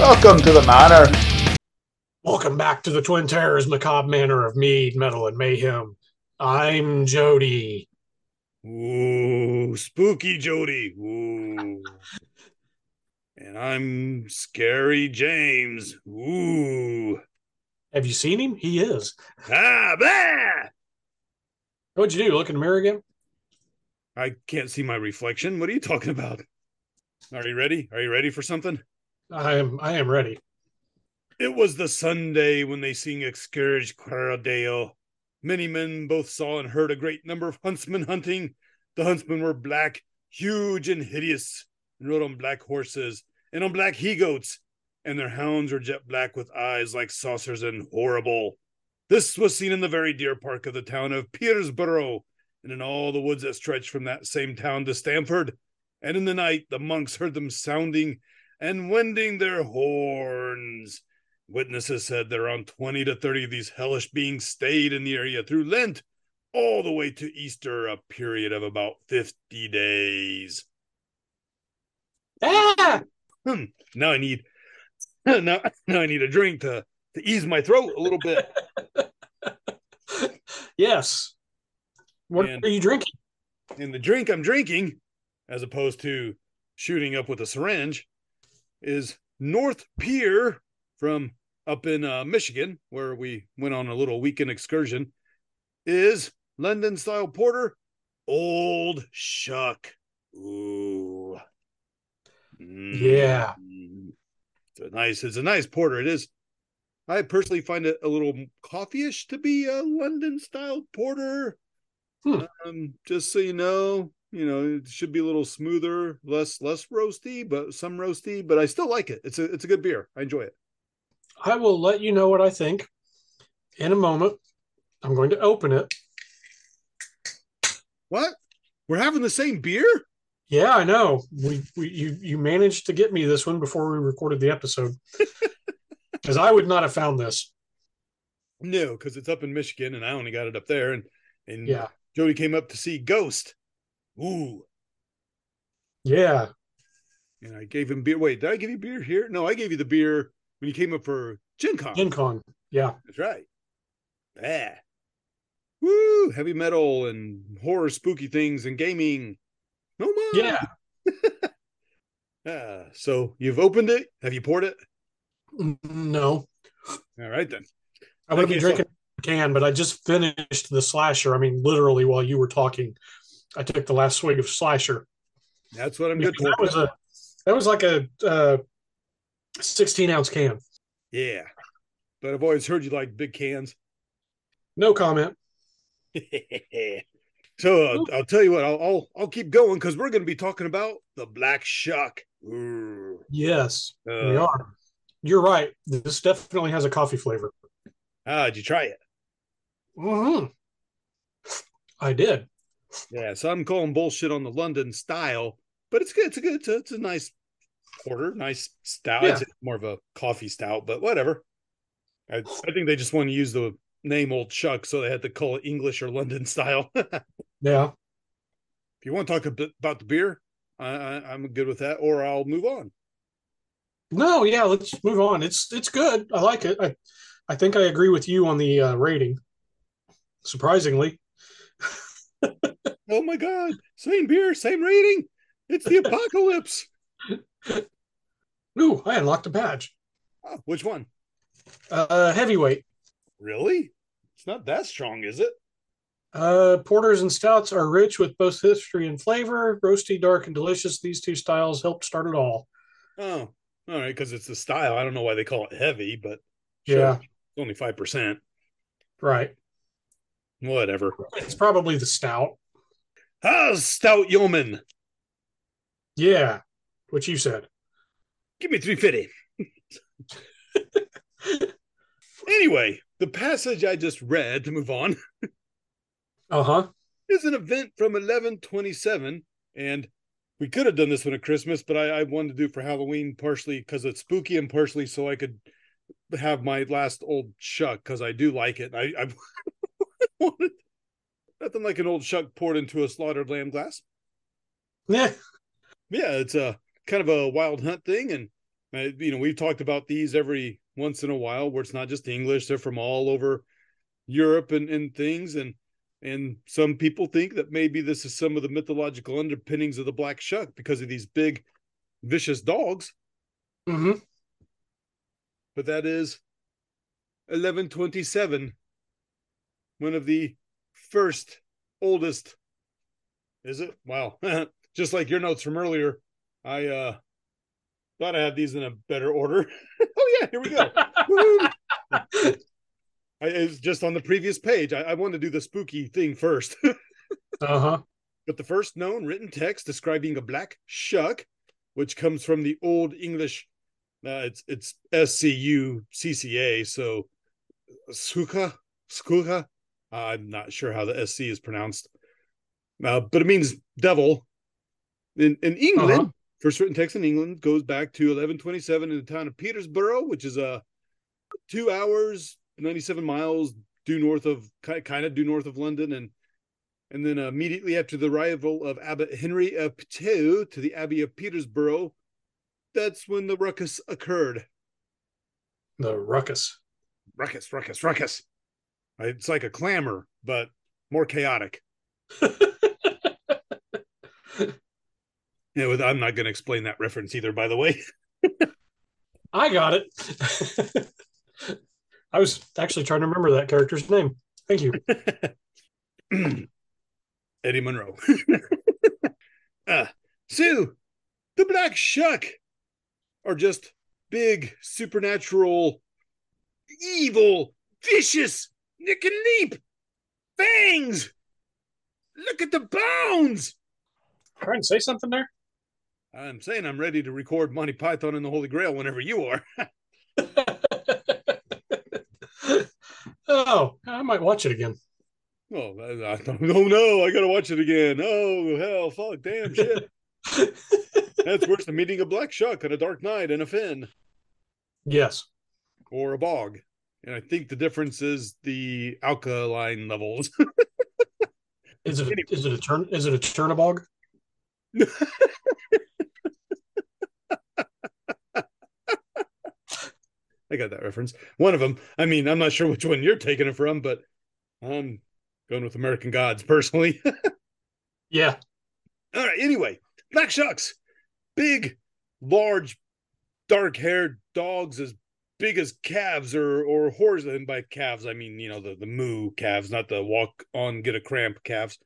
Welcome to the manor. Welcome back to the Twin Terrors Macabre Manor of Mead, Metal, and Mayhem. I'm Jody. Ooh, spooky Jody. Ooh. And I'm Scary James. Ooh. Have you seen him? He is. Ah, bah! What'd you do? Look in the mirror again? I can't see my reflection. What are you talking about? Are you ready? Are you ready for something? I am ready. It was the Sunday when they sing Exurge Quare Domine. Many men both saw and heard a great number of huntsmen hunting. The huntsmen were black, huge and hideous, and rode on black horses and on black he-goats, and their hounds were jet black with eyes like saucers and horrible. This was seen in the very deer park of the town of Petersborough, and in all the woods that stretched from that same town to Stamford. And in the night the monks heard them sounding and winding their horns. Witnesses said that around 20 to 30 of these hellish beings stayed in the area through Lent, all the way to Easter, a period of about 50 days. Ah! Now I need a drink to ease my throat a little bit. Yes. What are you drinking? And the drink I'm drinking, as opposed to shooting up with a syringe, is North Pier from up in Michigan, where we went on a little weekend excursion, is London-style porter, Old Shuck. Ooh. Yeah. It's a nice porter. It is. I personally find it a little coffee-ish to be a London-style porter. Just so you know, it should be a little smoother, less roasty, but some roasty, but I still like it. It's a good beer. I enjoy it. I will let you know what I think in a moment. I'm going to open it. What? We're having the same beer? Yeah, I know. You managed to get me this one before we recorded the episode. Because I would not have found this. No, because it's up in Michigan, and I only got it up there. And yeah. Jody came up to see Ghost. Ooh. Yeah. And I gave him beer. Wait, did I give you beer here? No, I gave you the beer when you came up for Gen Con. Gen Con, yeah. That's right. Yeah. Woo! Heavy metal and horror, spooky things and gaming. No more. Yeah. So you've opened it? Have you poured it? No. All right, then. I would be drinking a can, but I just finished the slasher. I mean, literally, while you were talking, I took the last swig of slasher. That's what I'm good for. That was like a 16-ounce can. Yeah. But I've always heard you like big cans. No comment. So I'll tell you what, I'll keep going because we're going to be talking about the Black Shuck. Ooh. Yes, we are. You're right. This definitely has a coffee flavor. Did you try it? Mm-hmm. I did. Yeah, so I'm calling bullshit on the London style, but it's good. It's a nice porter, nice stout. Yeah. It's more of a coffee stout, but whatever. I think they just want to use the name Old Shuck, so they had to call it English or London style. Yeah. If you want to talk a bit about the beer, I'm good with that, or I'll move on. No, yeah, let's move on. It's good. I like it. I think I agree with you on the rating. Surprisingly. Oh my God! Same beer, same rating. It's the apocalypse. Ooh, I unlocked a badge. Oh, which one? Heavyweight. Really? It's not that strong, is it? Porters and stouts are rich with both history and flavor. Roasty, dark, and delicious. These two styles help start it all. Oh, all right, because it's the style. I don't know why they call it heavy, but yeah, sure, only 5%. Right. Whatever. It's probably the stout. Ah, stout yeoman. Yeah, what you said. Give me 350. Anyway, the passage I just read, to move on, is an event from 1127, and we could have done this one at Christmas, but I wanted to do for Halloween, partially because it's spooky and partially so I could have my last Old Shuck, because I do like it. I wanted nothing like an Old Shuck poured into a slaughtered lamb glass. Yeah, it's a kind of a wild hunt thing, and You know, we've talked about these every once in a while, where it's not just English, they're from all over Europe and things. And some people think that maybe this is some of the mythological underpinnings of the Black Shuck because of these big, vicious dogs. Mm-hmm. But that is 1127, one of the first oldest. Is it? Wow. Just like your notes from earlier, I thought I had these in a better order. Oh, yeah, here we go. It's just on the previous page. I wanted to do the spooky thing first. Uh-huh. But the first known written text describing a black shuck, which comes from the Old English, it's S-C-U-C-C-A, so skuka. I'm not sure how the SC is pronounced, but it means devil. In England, uh-huh. First written text in England goes back to 1127 in the town of Petersborough, which is 2 hours, 97 miles due north of, kind of due north of London. And then immediately after the arrival of Abbot Henry of Poitou to the Abbey of Petersborough, that's when the ruckus occurred. The ruckus. Ruckus. It's like a clamor, but more chaotic. Yeah, I'm not going to explain that reference either, by the way. I got it. I was actually trying to remember that character's name. Thank you. Eddie Monroe. So, the Black Shuck are just big, supernatural, evil, vicious, nick and leap, fangs. Look at the bones. Trying to say something there? I'm saying I'm ready to record Monty Python and the Holy Grail whenever you are. Oh, I might watch it again. Oh, no, I got to watch it again. Oh, hell, fuck, damn shit. That's worse than meeting a black shuck on a dark night in a fen. Yes. Or a bog. And I think the difference is the alkaline levels. Is it a churnabog? I got that reference. One of them. I mean, I'm not sure which one you're taking it from, but I'm going with American Gods personally. Yeah. All right. Anyway, Black Shucks, big, large, dark-haired dogs as big as calves or horses. And by calves, I mean, you know, the moo calves, not the walk on, get a cramp calves.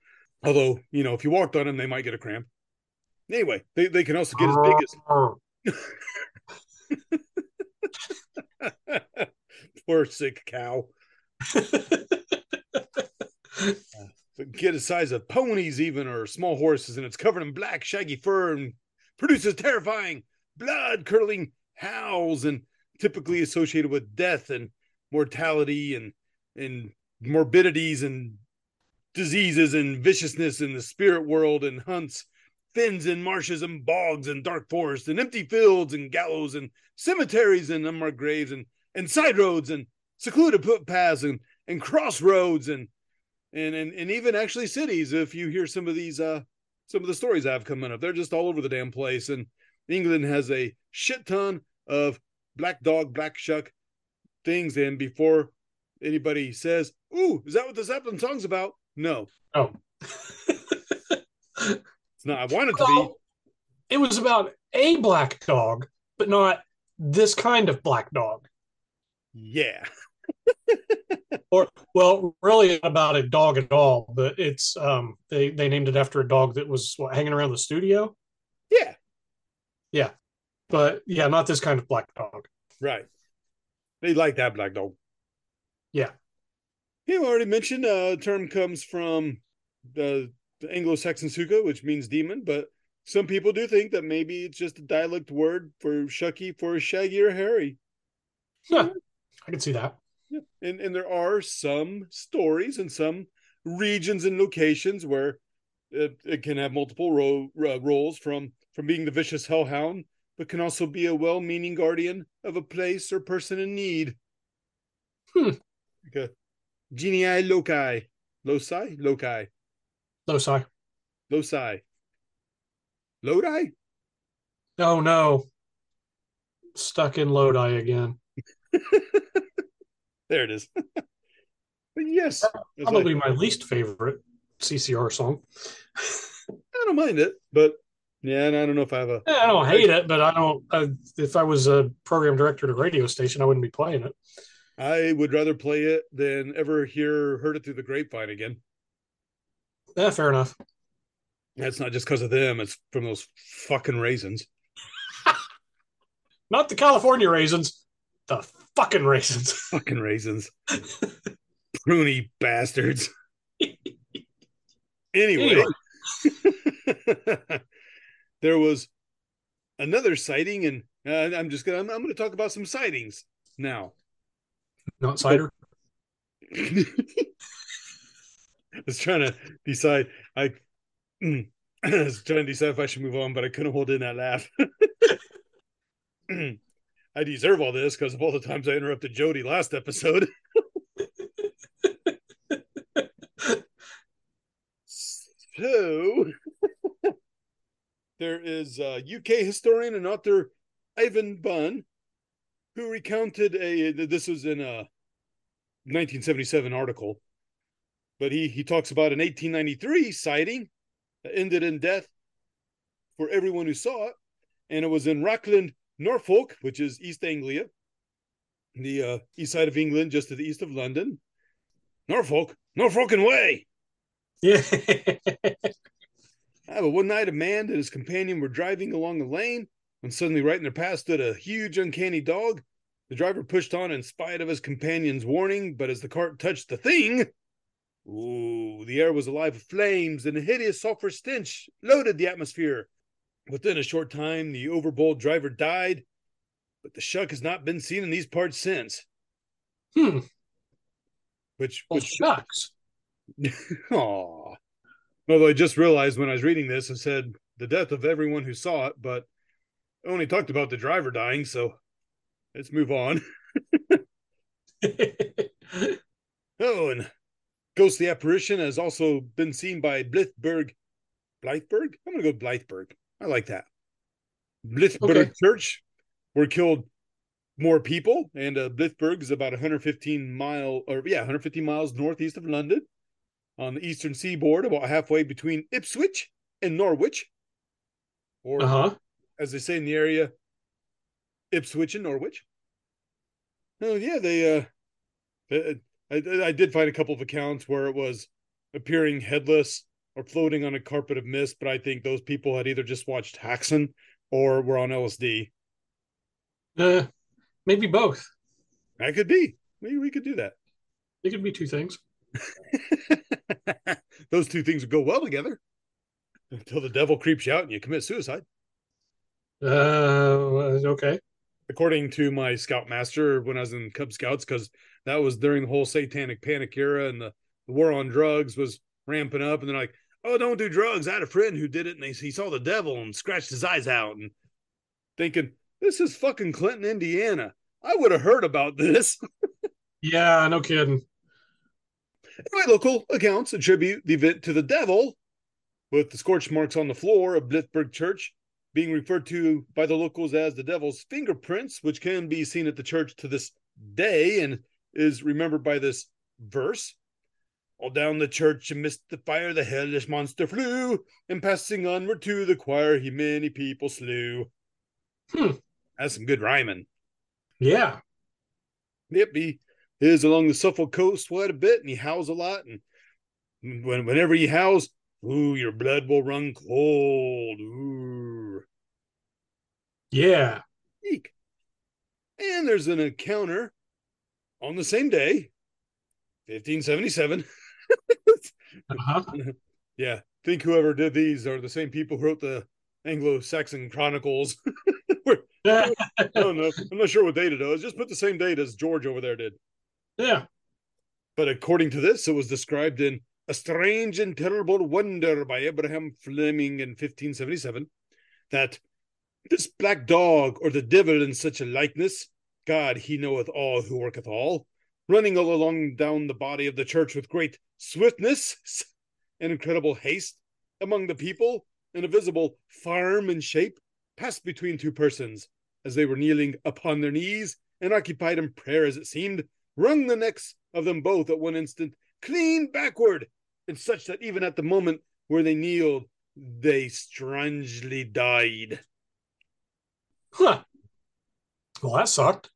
Although, you know, if you walked on them, they might get a cramp. Anyway, they can also get as big as... Poor sick cow. Get a size of ponies even, or small horses, and it's covered in black shaggy fur and produces terrifying blood-curdling howls, and typically associated with death and mortality and morbidities and diseases and viciousness in the spirit world, and hunts fens and marshes and bogs and dark forests and empty fields and gallows and cemeteries and unmarked graves and side roads and secluded footpaths and crossroads and even actually cities. If you hear some of the stories I have coming up, they're just all over the damn place. And England has a shit ton of black dog, black shuck things. And before anybody says, "Ooh, is that what the Zeppelin song's about?" No. Oh. No, I wanted to be. It was about a black dog, but not this kind of black dog. Yeah. Or, well, really about a dog at all, but it's they named it after a dog that was hanging around the studio. Yeah. Yeah. But yeah, not this kind of black dog. Right. They like that black dog. Yeah. You already mentioned the term comes from the Anglo-Saxon suka, which means demon, but some people do think that maybe it's just a dialect word for shucky for shaggy or hairy. Huh. I can see that. Yeah. And there are some stories and some regions and locations where it can have multiple roles from being the vicious hellhound, but can also be a well-meaning guardian of a place or person in need. Okay. Genii loci. Loci. Loci. Lodi? Oh, no. stuck in Lodi again. There it is. But yes. Probably my least favorite CCR song. I don't mind it, but yeah, and I don't know if I have a... I don't hate it, but I don't... if I was a program director at a radio station, I wouldn't be playing it. I would rather play it than ever heard it through the grapevine again. Yeah, fair enough. That's not just because of them. It's from those fucking raisins. Not the California raisins. The fucking raisins. Fucking raisins. Pruny bastards. Anyway. There was another sighting, and I'm going to talk about some sightings now. Not cider. I was trying to decide. I was trying to decide if I should move on, but I couldn't hold in that laugh. I deserve all this because of all the times I interrupted Jody last episode. So, there is a UK historian and author Ivan Bunn, who recounted this was in a 1977 article, but he talks about an 1893 sighting that ended in death for everyone who saw it, and it was in Rockland, Norfolk, which is East Anglia, the east side of England, just to the east of London. Norfolk and way! Yeah. But one night a man and his companion were driving along a lane, and suddenly right in their path stood a huge uncanny dog. The driver pushed on in spite of his companion's warning, but as the cart touched the thing, the air was alive with flames, and a hideous sulfur stench loaded the atmosphere. Within a short time, the overbold driver died, but the shuck has not been seen in these parts since. Which shucks. Aww. Although I just realized when I was reading this, it said the death of everyone who saw it, but I only talked about the driver dying, so let's move on. Oh, and ghostly apparition has also been seen by Blythburgh. Blythburgh? I'm going to go Blythburgh. I like that. Blythburgh Church were killed more people, and Blythburgh is about 150 miles northeast of London on the eastern seaboard, about halfway between Ipswich and Norwich. Or as they say in the area, Ipswich and Norwich. Oh yeah, I did find a couple of accounts where it was appearing headless or floating on a carpet of mist, but I think those people had either just watched Haxan or were on LSD. Maybe both. That could be. Maybe we could do that. It could be two things. Those two things would go well together until the devil creeps you out and you commit suicide. Okay. According to my scoutmaster when I was in Cub Scouts, because that was during the whole satanic panic era, and the war on drugs was ramping up, and they're like, oh, don't do drugs. I had a friend who did it, and he saw the devil and scratched his eyes out, and thinking, this is fucking Clinton, Indiana. I would have heard about this. Yeah, no kidding. My local accounts attribute the event to the devil, with the scorch marks on the floor of Blythburgh Church being referred to by the locals as the devil's fingerprints, which can be seen at the church to this day and is remembered by this verse. All down the church amidst the fire the hellish monster flew, and passing onward to the choir he many people slew. That's some good rhyming. Yeah. Yep, he is along the Suffolk coast quite a bit, and he howls a lot, and whenever he howls, your blood will run cold. Yeah. Eek. And there's an encounter on the same day, 1577. Yeah. Think whoever did these are the same people who wrote the Anglo-Saxon Chronicles. I don't know. I'm not sure what date it was. Just put the same date as George over there did. Yeah. But according to this, it was described in A Strange and Terrible Wonder by Abraham Fleming in 1577, that this black dog, or the devil in such a likeness, God, he knoweth all who worketh all, running all along down the body of the church with great swiftness and incredible haste among the people, in a visible farm in shape, passed between two persons, as they were kneeling upon their knees, and occupied in prayer, as it seemed, wrung the necks of them both at one instant, clean backward, and such that even at the moment where they kneeled, they strangely died. Huh. Well, that sucked.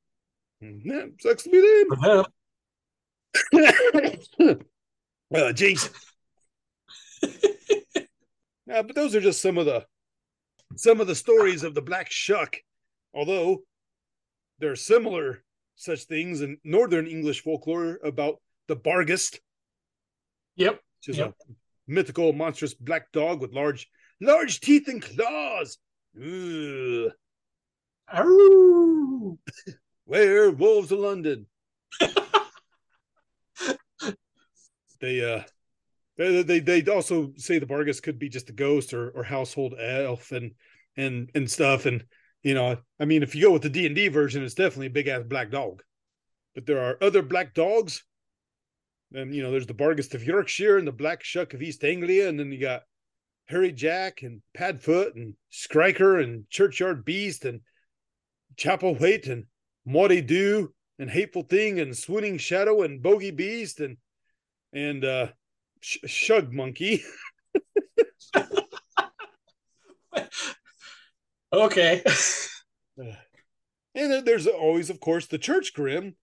Yeah, sucks to be them. Well, jeez. Yeah, but those are just some of the stories of the Black Shuck. Although there are similar such things in Northern English folklore about the Barghest. Yep. Which is a mythical, monstrous black dog with large teeth and claws. Ugh. Aroo. Werewolves of London. They also say the Barghest could be just a ghost or household elf and stuff. And, you know, I mean, if you go with the D&D version, it's definitely a big-ass black dog. But there are other black dogs. And, you know, there's the Barghest of Yorkshire and the Black Shuck of East Anglia. And then you got Harry Jack and Padfoot and Skriker and Churchyard Beast and Chapel Wait and Maudie Dew and Hateful Thing and Swooning Shadow and Bogey Beast and Shug Monkey. Okay. And there's always, of course, the Church Grim,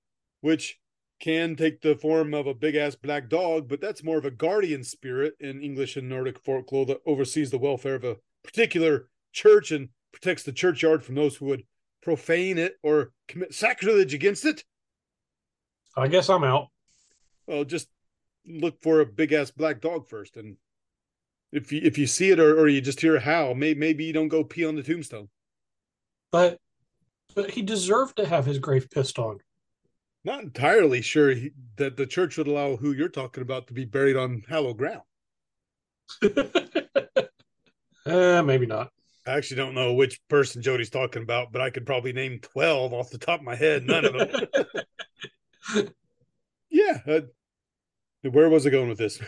which can take the form of a big-ass black dog, but that's more of a guardian spirit in English and Nordic folklore that oversees the welfare of a particular church and protects the churchyard from those who would profane it or commit sacrilege against it. I guess I'm out. Well, just look for a big-ass black dog first, and if you see it or you just hear a howl, maybe you don't go pee on the tombstone. But he deserved to have his grave pissed on. Not entirely sure that the church would allow who you're talking about to be buried on hallowed ground. Maybe not. I actually don't know which person Jody's talking about, but I could probably name 12 off the top of my head. None of them. Yeah. Where was I going with this?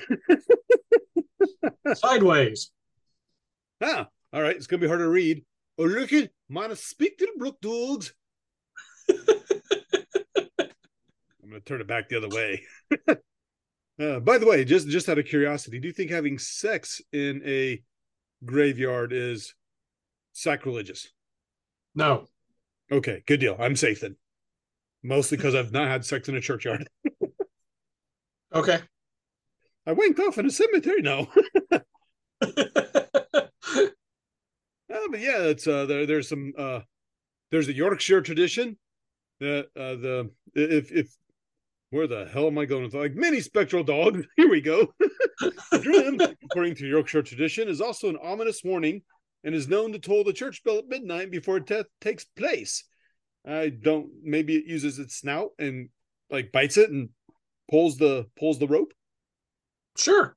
Sideways. Ah, all right. It's going to be hard to read. Oh, look at man, speak to the brook dogs. I'm going to turn it back the other way. By the way, just out of curiosity, do you think having sex in a graveyard is sacrilegious? No. Okay, good deal. I'm safe then. Mostly because I've not had sex in a churchyard. Okay. I wanked off in a cemetery. No. But yeah, it's there's a Yorkshire tradition that where the hell am I going with like many spectral dogs? Here we go. Grim, according to Yorkshire tradition, is also an ominous warning and is known to toll the church bell at midnight before death takes place. Maybe it uses its snout and like bites it and pulls the rope. Sure.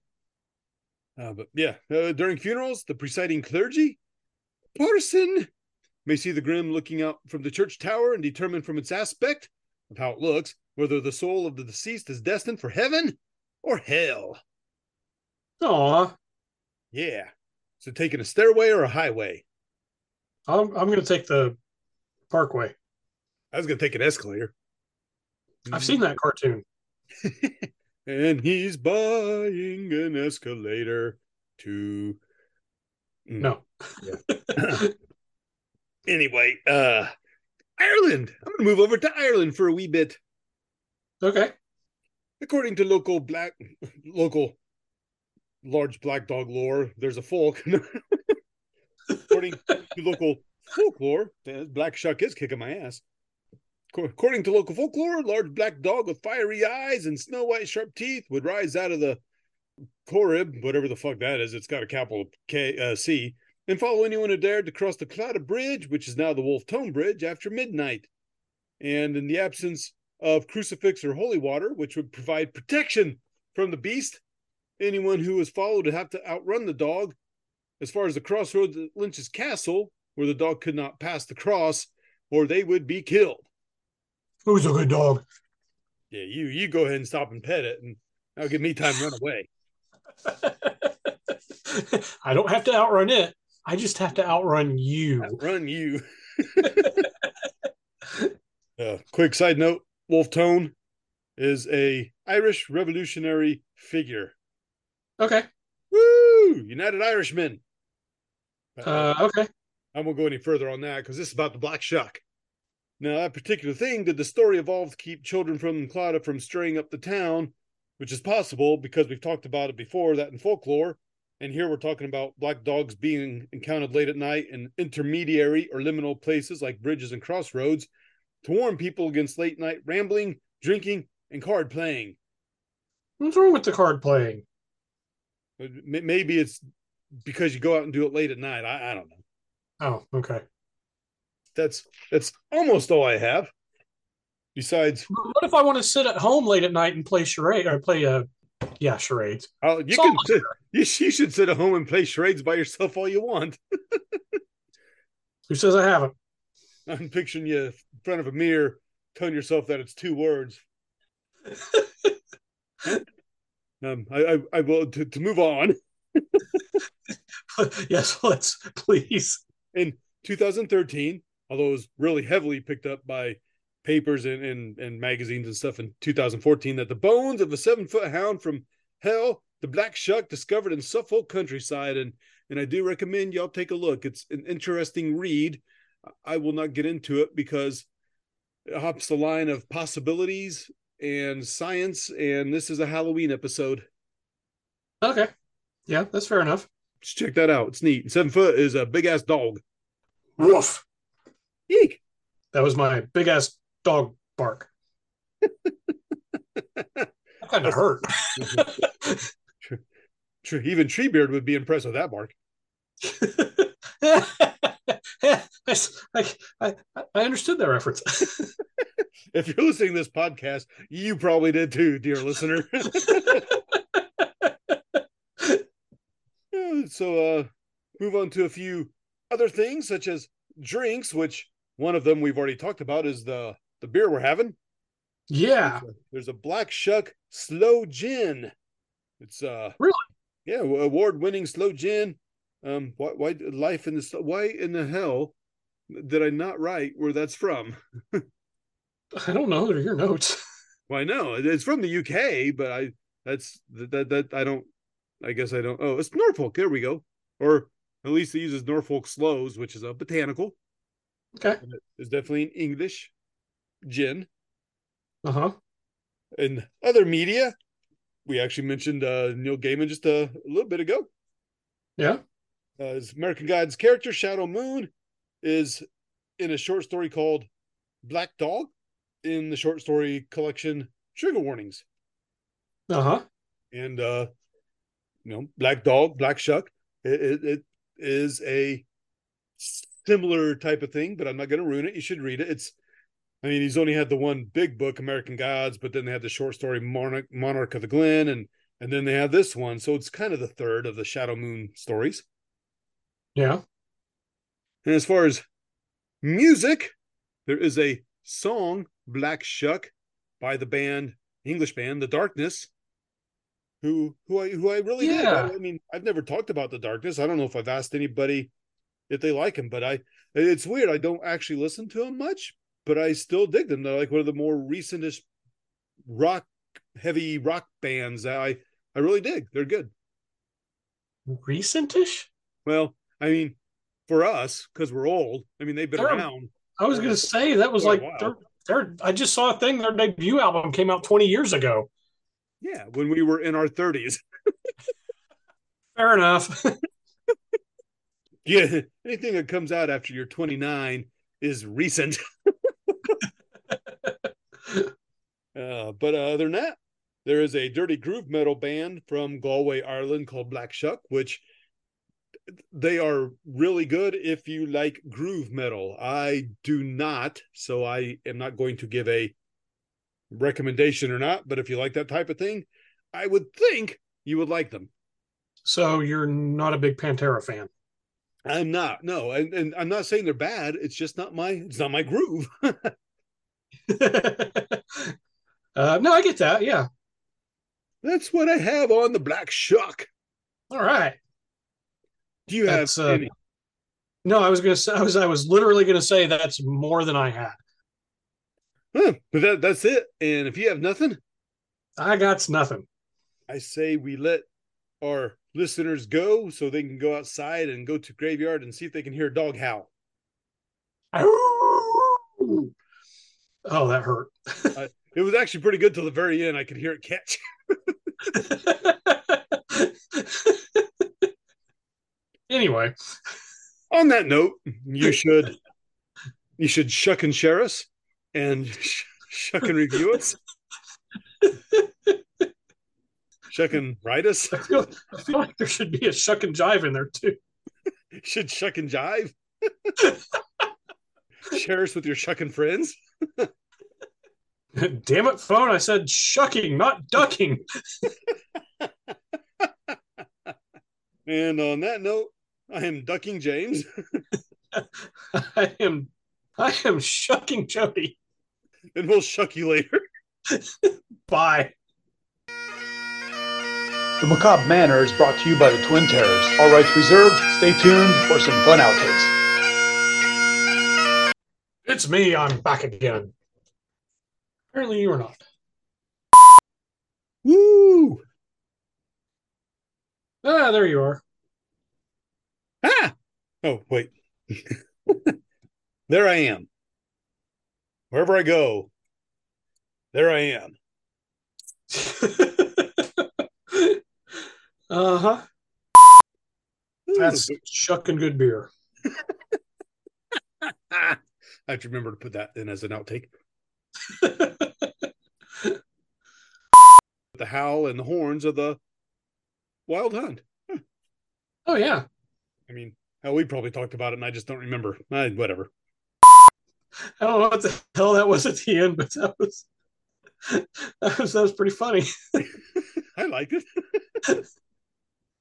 During funerals, the presiding clergy parson may see the Grim looking out from the church tower and determine from its aspect of how it looks whether the soul of the deceased is destined for heaven or hell. Aw. Yeah. So taking a stairway or a highway? I'm going to take the parkway. I was going to take an escalator. I've seen that cartoon. And he's buying an escalator to... No. Yeah. Anyway, Ireland. I'm going to move over to Ireland for a wee bit. Okay. According to local large black dog lore, there's a folk. According to local folklore, Black Shuck is kicking my ass. According to local folklore, a large black dog with fiery eyes and snow-white sharp teeth would rise out of the Corrib, whatever the fuck that is, it's got a capital C, and follow anyone who dared to cross the Claddagh Bridge, which is now the Wolfe Tone Bridge, after midnight. And in the absence of crucifix or holy water, which would provide protection from the beast, anyone who was followed would have to outrun the dog as far as the crossroads at Lynch's Castle, where the dog could not pass the cross, or they would be killed. Who's a good dog? Yeah, you go ahead and stop and pet it, and that'll give me time to run away. I don't have to outrun it. I just have to outrun you. Quick side note, Wolfe Tone is a Irish revolutionary figure. Okay. Woo! United Irishmen. Okay. I won't go any further on that because this is about the Black Shuck. Now, that particular thing did the story evolve to keep children from Claddagh from straying up the town, which is possible because we've talked about it before, that in folklore. And here we're talking about black dogs being encountered late at night in intermediary or liminal places like bridges and crossroads to warn people against late night rambling, drinking, and card playing. What's wrong with the card playing? Maybe it's because you go out and do it late at night. I don't know. Oh, okay. That's almost all I have. Besides, what if I want to sit at home late at night and play charades or play charades? Oh, you should sit at home and play charades by yourself all you want. Who says I haven't? I'm picturing you in front of a mirror telling yourself that it's two words. I will to move on. Yes, let's please. In 2013, although it was really heavily picked up by papers and magazines and stuff in 2014, that the bones of a 7-foot hound from hell, the Black Shuck, discovered in Suffolk countryside. And I do recommend y'all take a look. It's an interesting read. I will not get into it because it hops the line of possibilities and science, and this is a Halloween episode. Okay. Yeah, that's fair enough. Just check that out. It's neat. 7-foot is a big-ass dog. Woof. Eek. That was my big-ass dog bark. That kind of hurt. Even Treebeard would be impressed with that bark. I understood that reference. If you're listening to this podcast, you probably did too, dear listener. So move on to a few other things, such as drinks, which one of them we've already talked about is the beer we're having. Yeah. There's a Black Shuck Sloe Gin. It's really? Yeah, award-winning Sloe Gin. Why in the hell did I not write where that's from? I don't know. They're your notes. Well, I know it's from the UK, but I guess I don't. Oh, it's Norfolk. There we go. Or at least it uses Norfolk Sloes, which is a botanical. Okay. It's definitely an English gin. Uh-huh. In other media, we actually mentioned Neil Gaiman just a little bit ago. Yeah. His American Gods character, Shadow Moon, is in a short story called Black Dog in the short story collection Trigger Warnings. Uh-huh. And, Black Dog, Black Shuck, it is a similar type of thing, but I'm not going to ruin it. You should read it. He's only had the one big book, American Gods, but then they had the short story Monarch of the Glen, and then they have this one. So it's kind of the third of the Shadow Moon stories. Yeah. And as far as music, there is a song, Black Shuck, by the English band, The Darkness, who I really like. I mean, I've never talked about The Darkness. I don't know if I've asked anybody if they like him, but it's weird. I don't actually listen to him much, but I still dig them. They're like one of the more recentish heavy rock bands that I really dig. They're good. Recentish? Well, for us, because we're old, they've been around. I was going to say, that was like, I just saw a thing, their debut album came out 20 years ago. Yeah, when we were in our 30s. Fair enough. Yeah, anything that comes out after you're 29 is recent. But other than that, there is a dirty groove metal band from Galway, Ireland called Black Shuck, which they are really good if you like groove metal. I do not, so I am not going to give a recommendation or not, but if you like that type of thing, I would think you would like them. So you're not a big Pantera fan? I'm not, no. And I'm not saying they're bad. It's just not my groove. No, I get that. Yeah. That's what I have on the Black Shuck. All right. Do you have any? No, I was literally going to say that's more than I had. But that's it. And if you have nothing, I got nothing. I say we let our listeners go so they can go outside and go to graveyard and see if they can hear a dog howl. Oh, that hurt. It was actually pretty good till the very end. I could hear it catch. Anyway, on that note, you should shuck and share us and shuck and review us. Shuck and ride us. I feel like there should be a shuck and jive in there too. Should shuck and jive. Share us with your shucking friends. Damn it, phone. I said shucking, not ducking. And on that note, I am ducking James. I am shucking Jody. And we'll shuck you later. Bye. The Macabre Manor is brought to you by the Twin Terrors. All rights reserved. Stay tuned for some fun outtakes. It's me. I'm back again. Apparently you are not. Woo! Ah, there you are. Ah! Oh, wait. There I am. Wherever I go, there I am. Uh-huh. That's shucking good beer. I have to remember to put that in as an outtake. The howl and the horns of the wild hunt. Huh. Oh, yeah. I mean, hell, we probably talked about it, and I just don't remember. Whatever. I don't know what the hell that was at the end, but that was pretty funny. I liked it.